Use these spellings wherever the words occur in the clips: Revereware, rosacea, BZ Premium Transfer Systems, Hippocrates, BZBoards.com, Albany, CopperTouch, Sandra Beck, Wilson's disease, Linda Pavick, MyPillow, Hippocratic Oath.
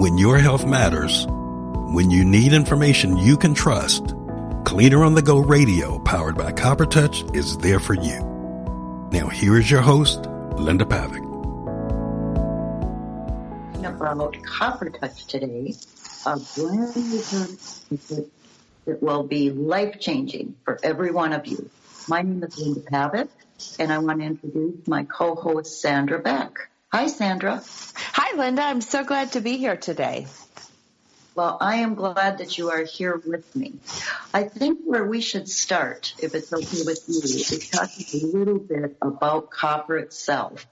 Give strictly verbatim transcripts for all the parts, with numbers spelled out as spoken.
When your health matters, when you need information you can trust, Cleaner on the Go Radio, powered by CopperTouch, is there for you. Now here is your host, Linda Pavick. About CopperTouch today, a brand new that will be life-changing for every one of you. My name is Linda Pavick, and I want to introduce my co-host, Sandra Beck. Hi, Sandra. Hi, Linda. I'm so glad to be here today. Well, I am glad that you are here with me. I think where we should start, if it's okay with you, is talking a little bit about copper itself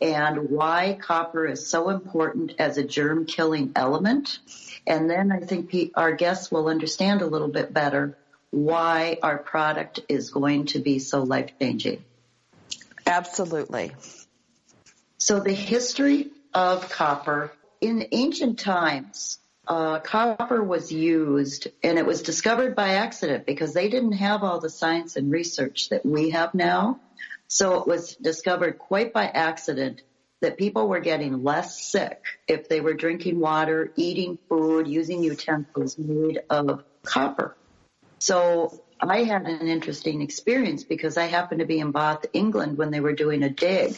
and why copper is so important as a germ-killing element. And then I think our guests will understand a little bit better why our product is going to be so life-changing. Absolutely. So the history of copper. In ancient times, uh, copper was used, and it was discovered by accident because they didn't have all the science and research that we have now. So it was discovered quite by accident that people were getting less sick if they were drinking water, eating food, using utensils made of copper. So I had an interesting experience because I happened to be in Bath, England, when they were doing a dig.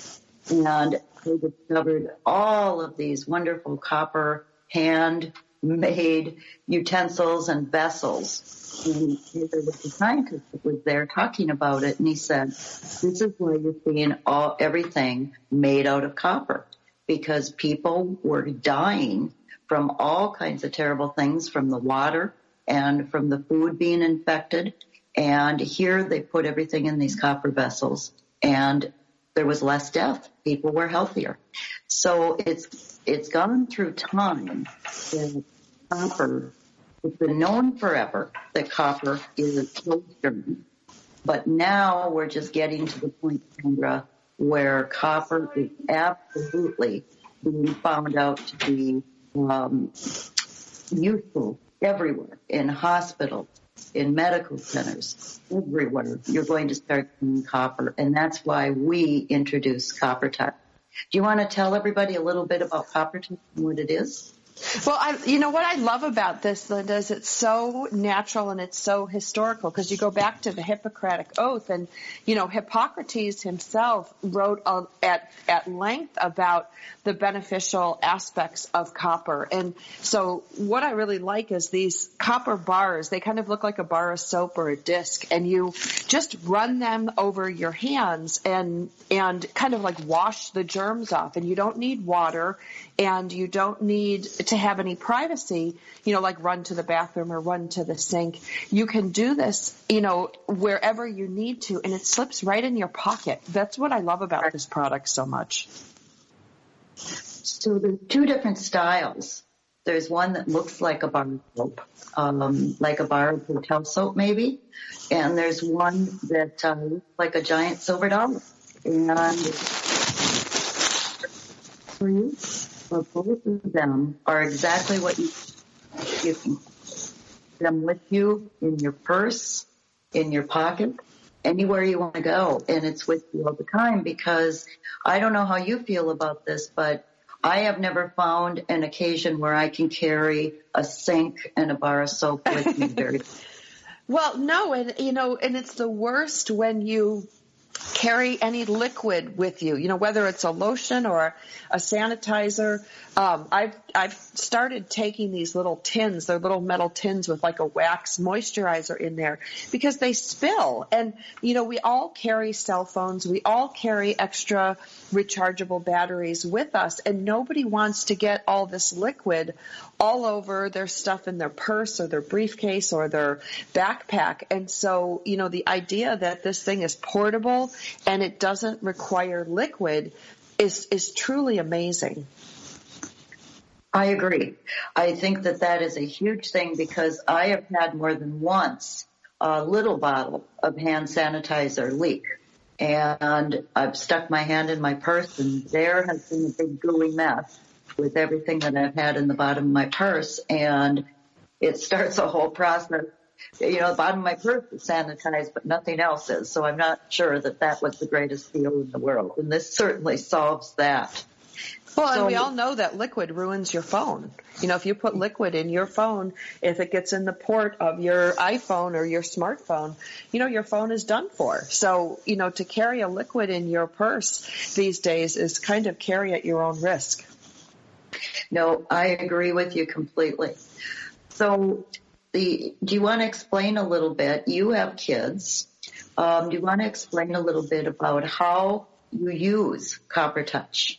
And they discovered all of these wonderful copper handmade utensils and vessels. And there was a scientist that was there talking about it, and he said, this is why you're seeing all, everything made out of copper, because people were dying from all kinds of terrible things, from the water and from the food being infected. And here they put everything in these copper vessels, and there was less death. People were healthier. So it's it's gone through time that copper, it's been known forever that copper is a slow germ. But now we're just getting to the point, Sandra, where copper is absolutely being found out to be um, useful everywhere, in hospitals, in medical centers, everywhere. You're going to start using copper, and that's why we introduced CopperTouch. Do you want to tell everybody a little bit about CopperTouch and what it is? Well, I, you know, what I love about this, Linda, is it's so natural and it's so historical, because you go back to the Hippocratic Oath, and, you know, Hippocrates himself wrote uh, at, at length about the beneficial aspects of copper. And so what I really like is these copper bars. They kind of look like a bar of soap or a disc, and you just run them over your hands and, and kind of like wash the germs off, and you don't need water and you don't need to have any privacy, you know, like run to the bathroom or run to the sink. You can do this, you know, wherever you need to, and it slips right in your pocket. That's what I love about this product so much. So there's two different styles. There's one that looks like a bar of soap, um, like a bar of hotel soap maybe, and there's one that um, looks like a giant silver dollar. And for you, well, both of them are exactly what you you can keep them with you in your purse, in your pocket, anywhere you want to go, and it's with you all the time. Because I don't know how you feel about this, but I have never found an occasion where I can carry a sink and a bar of soap with me. Very well, no, and you know, and it's the worst when you carry any liquid with you, you know, whether it's a lotion or a sanitizer. Um, I've, I've started taking these little tins, they're little metal tins with like a wax moisturizer in there, because they spill. And, you know, we all carry cell phones. We all carry extra rechargeable batteries with us, and nobody wants to get all this liquid all over their stuff in their purse or their briefcase or their backpack. And so, you know, the idea that this thing is portable and it doesn't require liquid is is truly amazing. I agree. I think that that is a huge thing, because I have had more than once a little bottle of hand sanitizer leak, and I've stuck my hand in my purse, and there has been a big gooey mess with everything that I've had in the bottom of my purse, and it starts a whole process. You know, the bottom of my purse is sanitized, but nothing else is. So I'm not sure that that was the greatest deal in the world. And this certainly solves that Well, so, and we all know that liquid ruins your phone. You know, if you put liquid in your phone, if it gets in the port of your iPhone or your smartphone, you know, your phone is done for. So, you know, to carry a liquid in your purse these days is kind of carry at your own risk. No, I agree with you completely. So the, do you want to explain a little bit? You have kids. Um, do you want to explain a little bit about how you use CopperTouch?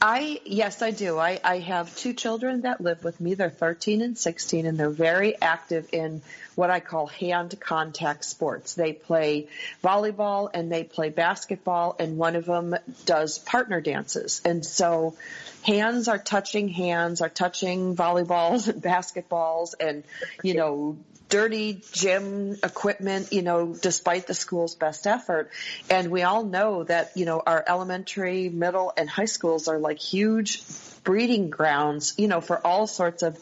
I, yes, I do. I, I have two children that live with me. They're thirteen and sixteen, and they're very active in what I call hand contact sports. They play volleyball, and they play basketball, and one of them does partner dances. And so hands are touching hands, are touching volleyballs and basketballs and, you know, dirty gym equipment, you know, despite the school's best effort. And we all know that, you know, our elementary, middle, and high schools are like huge breeding grounds, you know, for all sorts of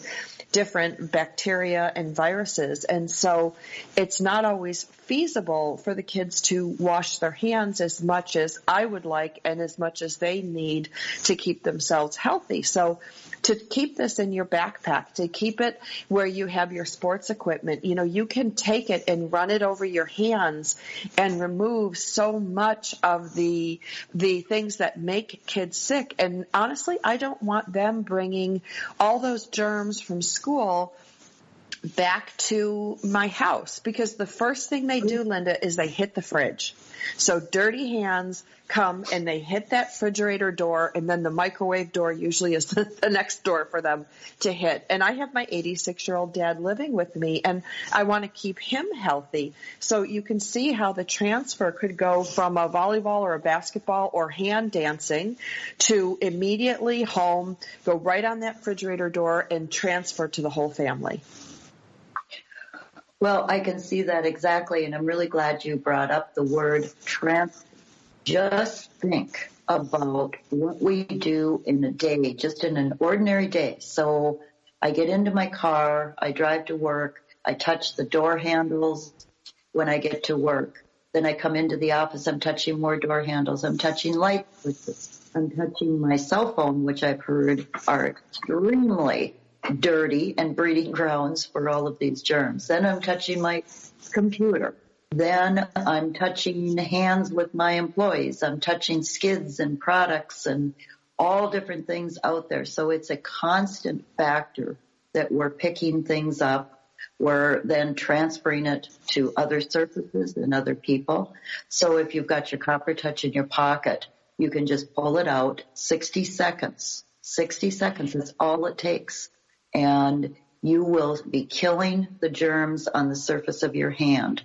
different bacteria and viruses. And so it's not always feasible for the kids to wash their hands as much as I would like and as much as they need to keep themselves healthy. So to keep this in your backpack, to keep it where you have your sports equipment, you know, you can take it and run it over your hands and remove so much of the the things that make kids sick. And honestly, I don't want them bringing all those germs from school back to my house, because the first thing they do, Linda, is they hit the fridge. So dirty hands come and they hit that refrigerator door, and then the microwave door usually is the next door for them to hit. And I have my eighty-six-year-old dad living with me, and I want to keep him healthy. So you can see how the transfer could go from a volleyball or a basketball or hand dancing to immediately home, go right on that refrigerator door, and transfer to the whole family. Well, I can see that exactly, and I'm really glad you brought up the word transfer. Just think about what we do in a day, just in an ordinary day. So I get into my car, I drive to work, I touch the door handles when I get to work. Then I come into the office, I'm touching more door handles, I'm touching light switches, I'm touching my cell phone, which I've heard are extremely dirty and breeding grounds for all of these germs. Then I'm touching my computer. Then I'm touching hands with my employees. I'm touching skids and products and all different things out there. So it's a constant factor that we're picking things up. We're then transferring it to other surfaces and other people. So if you've got your CopperTouch in your pocket, you can just pull it out. Sixty seconds. sixty seconds is all it takes. And you will be killing the germs on the surface of your hand.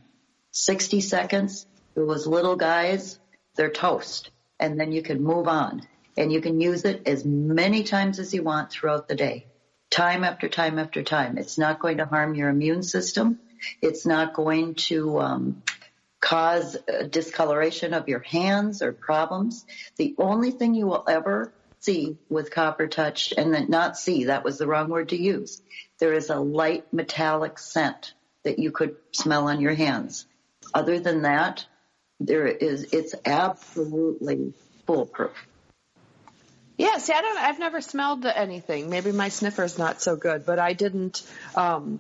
sixty seconds, those little guys, they're toast. And then you can move on. And you can use it as many times as you want throughout the day, time after time after time. It's not going to harm your immune system. It's not going to um, cause discoloration of your hands or problems. The only thing you will ever see with CopperTouch, and then not see, that was the wrong word to use. There is a light metallic scent that you could smell on your hands. Other than that, there is it's absolutely foolproof. Yeah, see, I don't. I've never smelled anything. Maybe my sniffer's not so good, but I didn't. Um,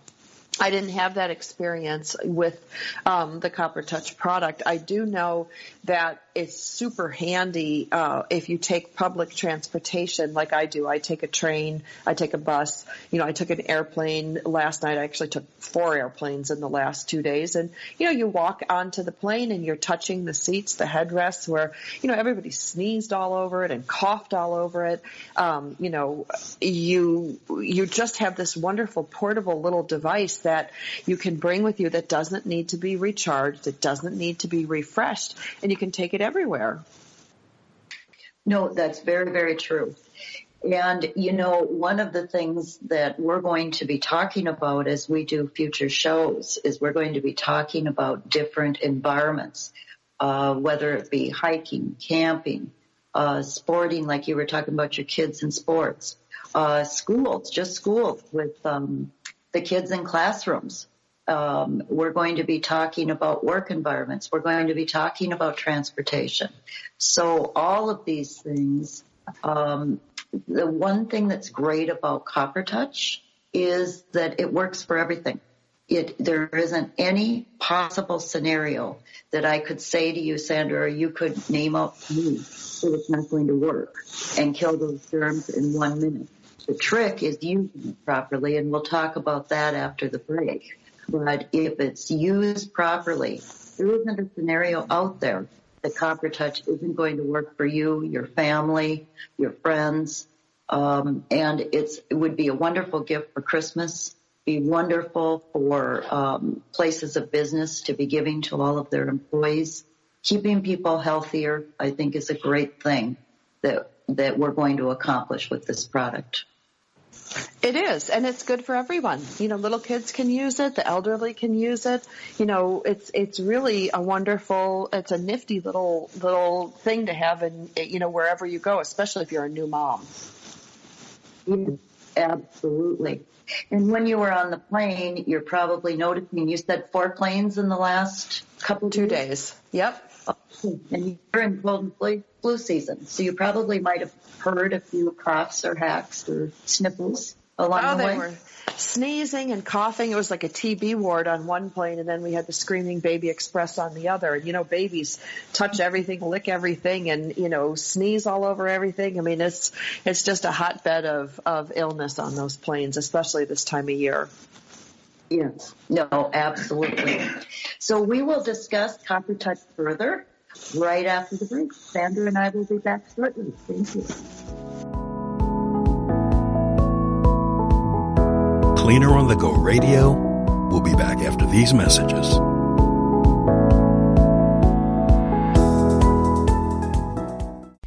I didn't have that experience with um, the CopperTouch product. I do know that it's super handy uh, if you take public transportation like I do. I take a train, I take a bus, you know, I took an airplane last night. I actually took four airplanes in the last two days. And, you know, you walk onto the plane and you're touching the seats, the headrests where, you know, everybody sneezed all over it and coughed all over it. Um, you know, you you just have this wonderful portable little device that you can bring with you that doesn't need to be recharged, it doesn't need to be refreshed, and you can take it everywhere. No, that's very, very true. And, you know, one of the things that we're going to be talking about as we do future shows is we're going to be talking about different environments, uh, whether it be hiking, camping, uh, sporting, like you were talking about your kids in sports, uh, schools, just schools with um the kids in classrooms. Um, we're going to be talking about work environments. We're going to be talking about transportation. So all of these things Um, the one thing that's great about CopperTouch is that it works for everything. It, there isn't any possible scenario that I could say to you, Sandra, or you could name out to me, so it's not going to work and kill those germs in one minute. The trick is using it properly, and we'll talk about that after the break. But if it's used properly, there isn't a scenario out there that CopperTouch isn't going to work for you, your family, your friends, um, and it's, it would be a wonderful gift for Christmas. Be wonderful for um, places of business to be giving to all of their employees. Keeping people healthier, I think, is a great thing that that we're going to accomplish with this product. It is, and it's good for everyone. You know, little kids can use it, the elderly can use it. You know, it's it's really a wonderful, it's a nifty little little thing to have in, you know, wherever you go, especially if you're a new mom. Yeah, absolutely. And when you were on the plane, you're probably noticing, you said four planes in the last couple two days. Yep. And you're in cold and flu season, so you probably might have heard a few coughs or hacks or sniffles along oh, the way. They were sneezing and coughing. It was like a T B ward on one plane, and then we had the Screaming Baby Express on the other. And, you know, babies touch everything, lick everything, and, you know, sneeze all over everything. I mean, it's it's just a hotbed of, of illness on those planes, especially this time of year. Yes. No, absolutely. So we will discuss CopperTouch further right after the break. Sandra and I will be back shortly. Thank you. Cleaner on the Go Radio. We'll be back after these messages.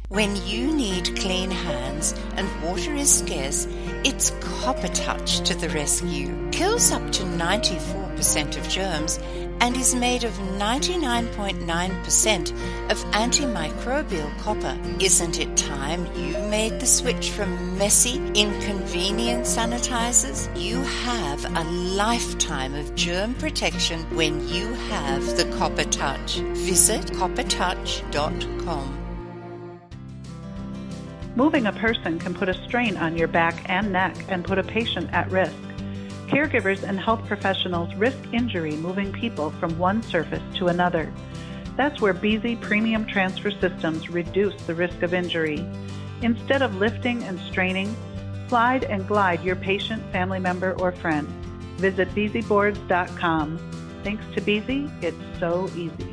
When you need clean hands and water is scarce, it's CopperTouch to the rescue. Kills up to ninety-four percent of germs and is made of ninety-nine point nine percent of antimicrobial copper. Isn't it time you made the switch from messy, inconvenient sanitizers? You have a lifetime of germ protection when you have the CopperTouch. Visit copper touch dot com. Moving a person can put a strain on your back and neck and put a patient at risk. Caregivers and health professionals risk injury moving people from one surface to another. That's where B Z Premium Transfer Systems reduce the risk of injury. Instead of lifting and straining, slide and glide your patient, family member, or friend. Visit B Z boards dot com. Thanks to B Z, it's so easy.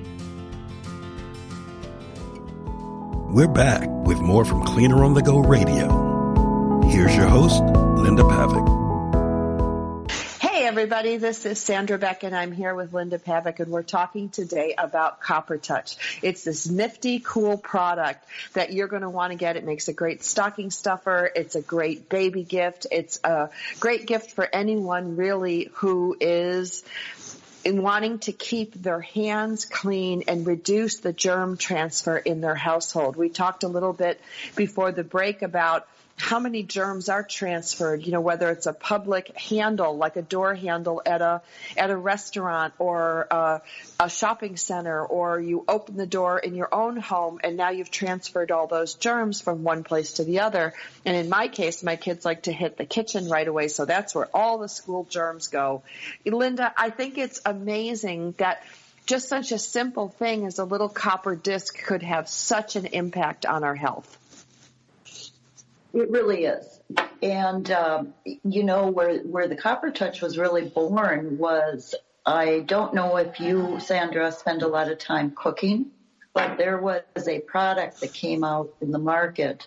We're back with more from Cleaner on the Go Radio. Here's your host, Linda Pavick. Everybody, this is Sandra Beck, and I'm here with Linda Pavick, and we're talking today about CopperTouch. It's this nifty, cool product that you're going to want to get. It makes a great stocking stuffer. It's a great baby gift. It's a great gift for anyone, really, who is in wanting to keep their hands clean and reduce the germ transfer in their household. We talked a little bit before the break about how many germs are transferred, you know, whether it's a public handle, like a door handle at a at a restaurant or a, a shopping center, or you open the door in your own home, and now you've transferred all those germs from one place to the other. And in my case, my kids like to hit the kitchen right away, so that's where all the school germs go. Linda, I think it's amazing that just such a simple thing as a little copper disc could have such an impact on our health. It really is. And, um, you know, where where the CopperTouch was really born was, I don't know if you, Sandra, spend a lot of time cooking, but there was a product that came out in the market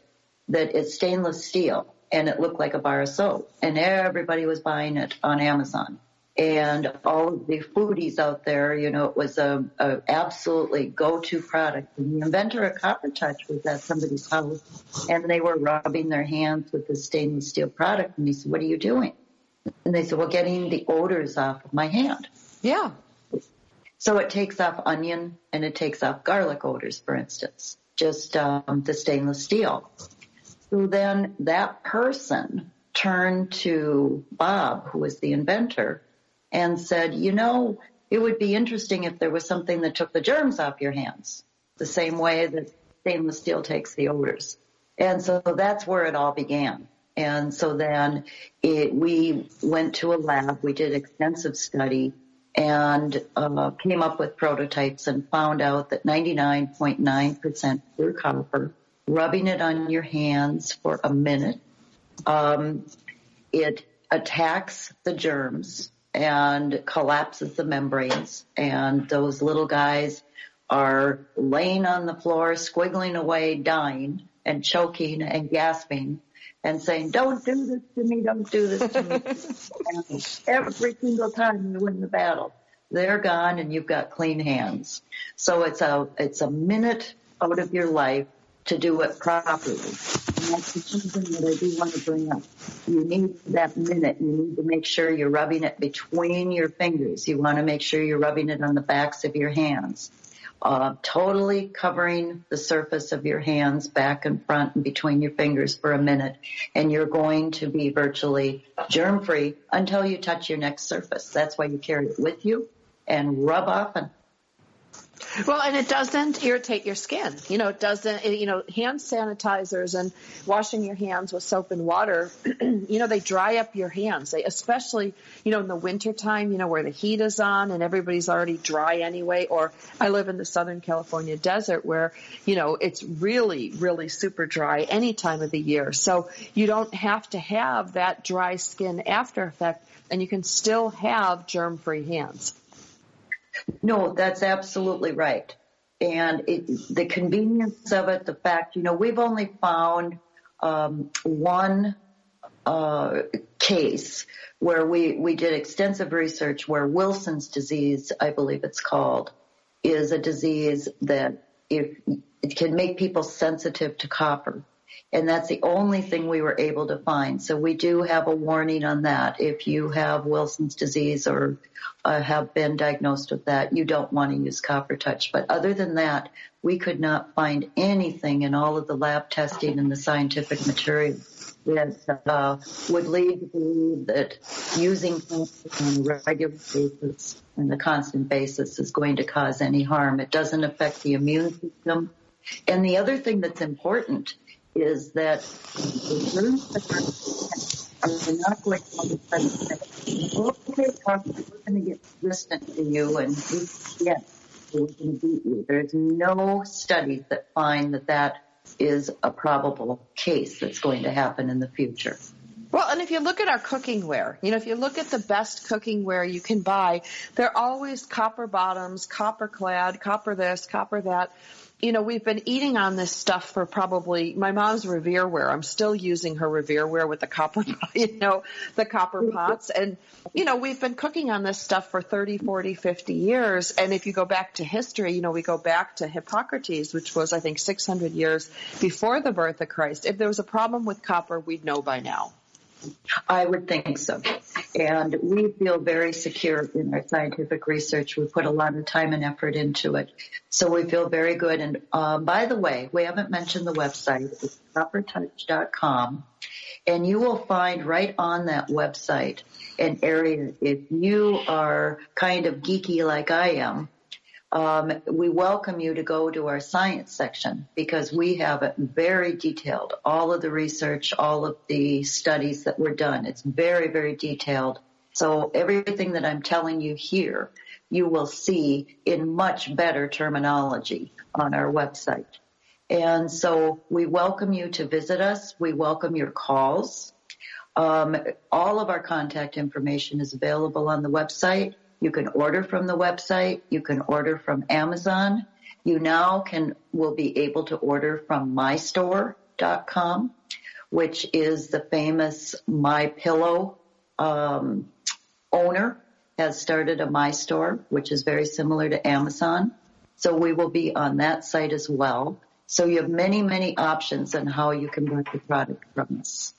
that is stainless steel, and it looked like a bar of soap, and everybody was buying it on Amazon. And all of the foodies out there, you know, it was a, a absolutely go-to product. And the inventor of CopperTouch was at somebody's house, and they were rubbing their hands with the stainless steel product. And he said, "What are you doing?" And they said, "Well, getting the odors off of my hand." Yeah. So it takes off onion and it takes off garlic odors, for instance, just um, the stainless steel. So then that person turned to Bob, who was the inventor, and said, you know, it would be interesting if there was something that took the germs off your hands, the same way that stainless steel takes the odors. And so that's where it all began. And so then it, we went to a lab, we did extensive study, and uh, came up with prototypes and found out that ninety-nine point nine percent pure copper, rubbing it on your hands for a minute, um, it attacks the germs and collapses the membranes, and those little guys are laying on the floor, squiggling away, dying and choking and gasping and saying, don't do this to me, don't do this to me. And every single time you win the battle, they're gone and you've got clean hands. So it's a it's a minute out of your life to do it properly. And that's something that I do want to bring up. You need that minute. You need to make sure you're rubbing it between your fingers. You want to make sure you're rubbing it on the backs of your hands. Uh, totally covering the surface of your hands back and front and between your fingers for a minute, and you're going to be virtually germ-free until you touch your next surface. That's why you carry it with you and rub off. And well, and it doesn't irritate your skin. You know, it doesn't, it, you know, hand sanitizers and washing your hands with soap and water, you know, they dry up your hands. They, especially, you know, in the wintertime, you know, where the heat is on and everybody's already dry anyway. Or I live in the Southern California desert where, you know, it's really, really super dry any time of the year. So you don't have to have that dry skin after effect, and you can still have germ-free hands. No, that's absolutely right. And it, the convenience of it, the fact, you know, we've only found um, one uh, case where we, we did extensive research where Wilson's disease, I believe it's called, is a disease that if, it can make people sensitive to copper. And that's the only thing we were able to find. So we do have a warning on that. If you have Wilson's disease or uh, have been diagnosed with that, you don't want to use CopperTouch. But other than that, we could not find anything in all of the lab testing and the scientific material that uh, would lead to believe that using CopperTouch on a regular basis and a constant basis is going to cause any harm. It doesn't affect the immune system. And the other thing that's important is that the germs that are not going to be okay, we're going to get resistant to you, and yes, we're going to beat you. There's no studies that find that that is a probable case that's going to happen in the future. Well, and if you look at our cooking ware, you know, if you look at the best cooking ware you can buy, they're always copper bottoms, copper clad, copper this, copper that. You know, we've been eating on this stuff for probably, my mom's Revereware. I'm still using her Revereware with the copper, you know, the copper pots. And, you know, we've been cooking on this stuff for thirty, forty, fifty years. And if you go back to history, you know, we go back to Hippocrates, which was, I think, six hundred years before the birth of Christ. If there was a problem with copper, we'd know by now. I would think so. And we feel very secure in our scientific research. We put a lot of time and effort into it. So we feel very good. And uh, by the way, we haven't mentioned the website. It's copper touch dot com. And you will find right on that website an area, if you are kind of geeky like I am, Um, we welcome you to go to our science section, because we have it very detailed, all of the research, all of the studies that were done. It's very, very detailed. So everything that I'm telling you here, you will see in much better terminology on our website. And so we welcome you to visit us. We welcome your calls. Um, all of our contact information is available on the website. You can order from the website. You can order from Amazon. You now can will be able to order from my store dot com, which is the famous MyPillow um, owner has started a MyStore, which is very similar to Amazon. So we will be on that site as well. So you have many, many options on how you can buy the product from us.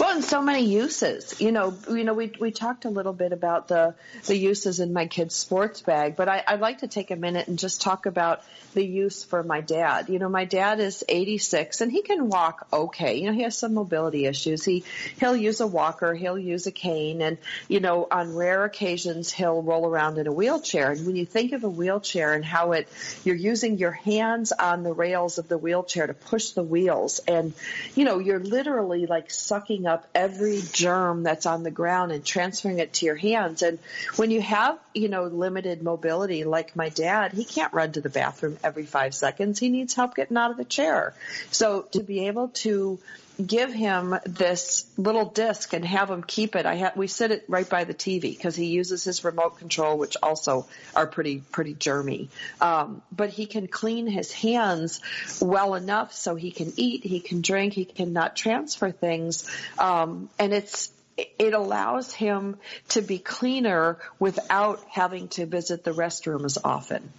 Well, and so many uses. You know, you know, we we talked a little bit about the the uses in my kid's sports bag, but I, I'd like to take a minute and just talk about the use for my dad. You know, my dad is eighty-six and he can walk okay. You know, he has some mobility issues. He he'll use a walker, he'll use a cane, and you know, on rare occasions he'll roll around in a wheelchair. And when you think of a wheelchair and how it you're using your hands on the rails of the wheelchair to push the wheels, and you know, you're literally like sucking up every germ that's on the ground and transferring it to your hands. And when you have, you know, limited mobility like my dad, he can't run to the bathroom every five seconds. He needs help getting out of the chair. So to be able to give him this little disc and have him keep it. I ha- we sit it right by the T V because he uses his remote control, which also are pretty pretty germy. Um, but he can clean his hands well enough so he can eat, he can drink, he can not transfer things, um, and it's. It allows him to be cleaner without having to visit the restroom as often.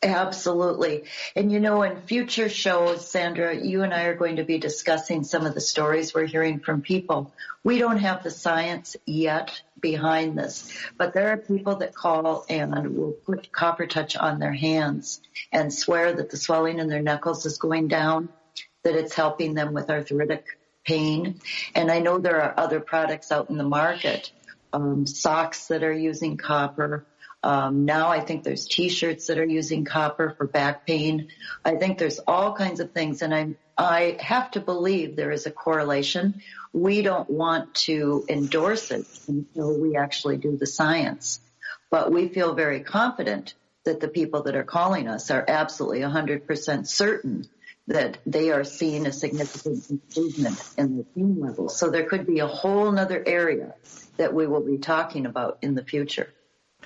Absolutely. And, you know, in future shows, Sandra, you and I are going to be discussing some of the stories we're hearing from people. We don't have the science yet behind this, but there are people that call and will put CopperTouch on their hands and swear that the swelling in their knuckles is going down, that it's helping them with arthritic pain. And I know there are other products out in the market, um, socks that are using copper. Um, now I think there's T-shirts that are using copper for back pain. I think there's all kinds of things, and I I have to believe there is a correlation. We don't want to endorse it until we actually do the science, but we feel very confident that the people that are calling us are absolutely one hundred percent certain that they are seeing a significant improvement in the pain level. So there could be a whole nother area that we will be talking about in the future.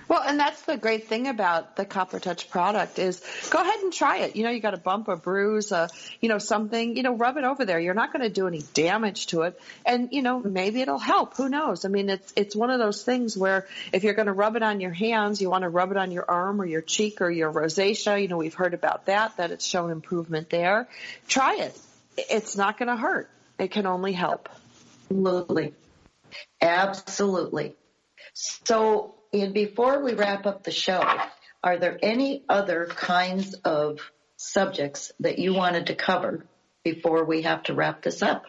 Well, and that's the great thing about the CopperTouch product is go ahead and try it. You know, you got a bump, a bruise, a, you know, something, you know, rub it over there. You're not going to do any damage to it. And, you know, maybe it'll help. Who knows? I mean, it's it's one of those things where if you're going to rub it on your hands, you want to rub it on your arm or your cheek or your rosacea. You know, we've heard about that, that it's shown improvement there. Try it. It's not going to hurt. It can only help. Absolutely. Absolutely. So, and before we wrap up the show, are there any other kinds of subjects that you wanted to cover before we have to wrap this up?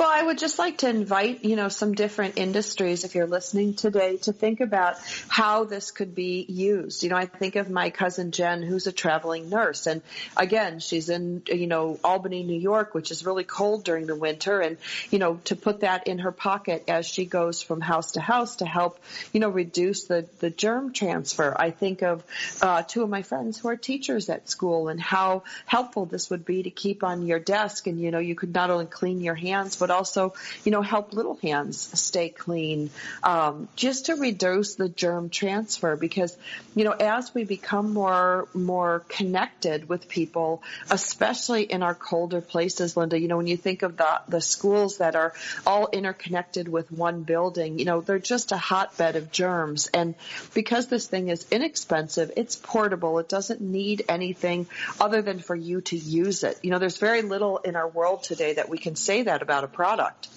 Well, I would just like to invite, you know, some different industries, if you're listening today, to think about how this could be used. You know, I think of my cousin Jen, who's a traveling nurse. And again, she's in, you know, Albany, New York, which is really cold during the winter. And, you know, to put that in her pocket as she goes from house to house to help, you know, reduce the, the germ transfer. I think of uh, two of my friends who are teachers at school and how helpful this would be to keep on your desk. And, you know, you could not only clean your hands, hands, but also, you know, help little hands stay clean, um, just to reduce the germ transfer. Because, you know, as we become more more connected with people, especially in our colder places, Linda, you know, when you think of the, the schools that are all interconnected with one building, you know, they're just a hotbed of germs. And because this thing is inexpensive, it's portable. It doesn't need anything other than for you to use it. You know, there's very little in our world today that we can say that about a product.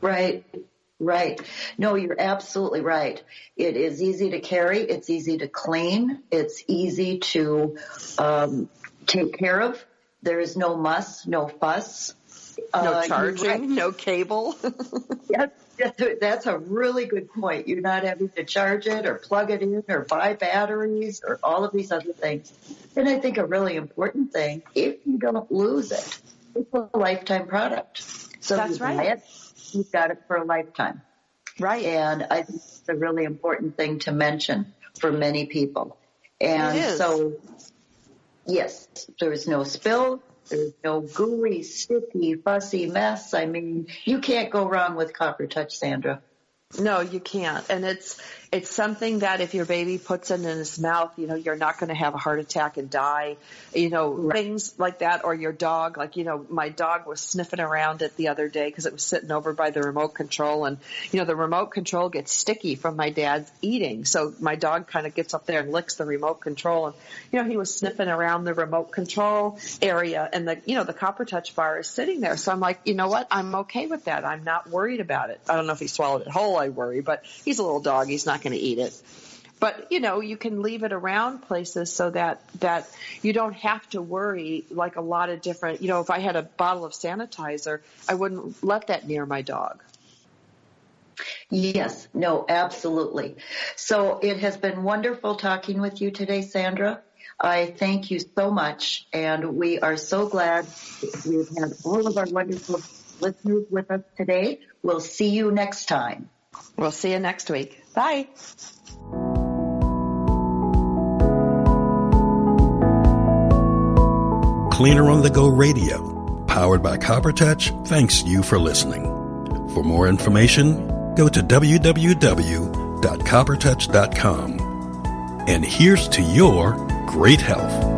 Right, right. No, you're absolutely right. It is easy to carry. It's easy to clean. It's easy to um, take care of. There is no muss, no fuss. No uh, charging, right. No cable. Yes, that's a really good point. You're not having to charge it or plug it in or buy batteries or all of these other things. And I think a really important thing, if you don't lose it, it's a lifetime product. So that's you right. It, you've got it for a lifetime. Right. And I think it's a really important thing to mention for many people. And it is. So, yes, there is no spill. There's no gooey, sticky, fussy mess. I mean, you can't go wrong with CopperTouch, Sandra. No, you can't. And it's It's something that if your baby puts it in his mouth, you know, you're not going to have a heart attack and die, you know, right. things like that. Or your dog, like, you know, my dog was sniffing around it the other day because it was sitting over by the remote control. And, you know, the remote control gets sticky from my dad's eating. So my dog kind of gets up there and licks the remote control. And, you know, he was sniffing around the remote control area, and the, you know, the CopperTouch bar is sitting there. So I'm like, you know what? I'm okay with that. I'm not worried about it. I don't know if he swallowed it whole, I worry, but he's a little dog. He's not going to eat it. But, you know, you can leave it around places so that, that you don't have to worry, like a lot of different, you know, if I had a bottle of sanitizer, I wouldn't let that near my dog. Yes, no, absolutely. So it has been wonderful talking with you today, Sandra. I thank you so much, and we are so glad we've had all of our wonderful listeners with us today. We'll see you next time. We'll see you next week. Bye. Cleaner on the Go Radio, powered by CopperTouch, thanks you for listening. For more information, go to w w w dot copper touch dot com. And here's to your great health.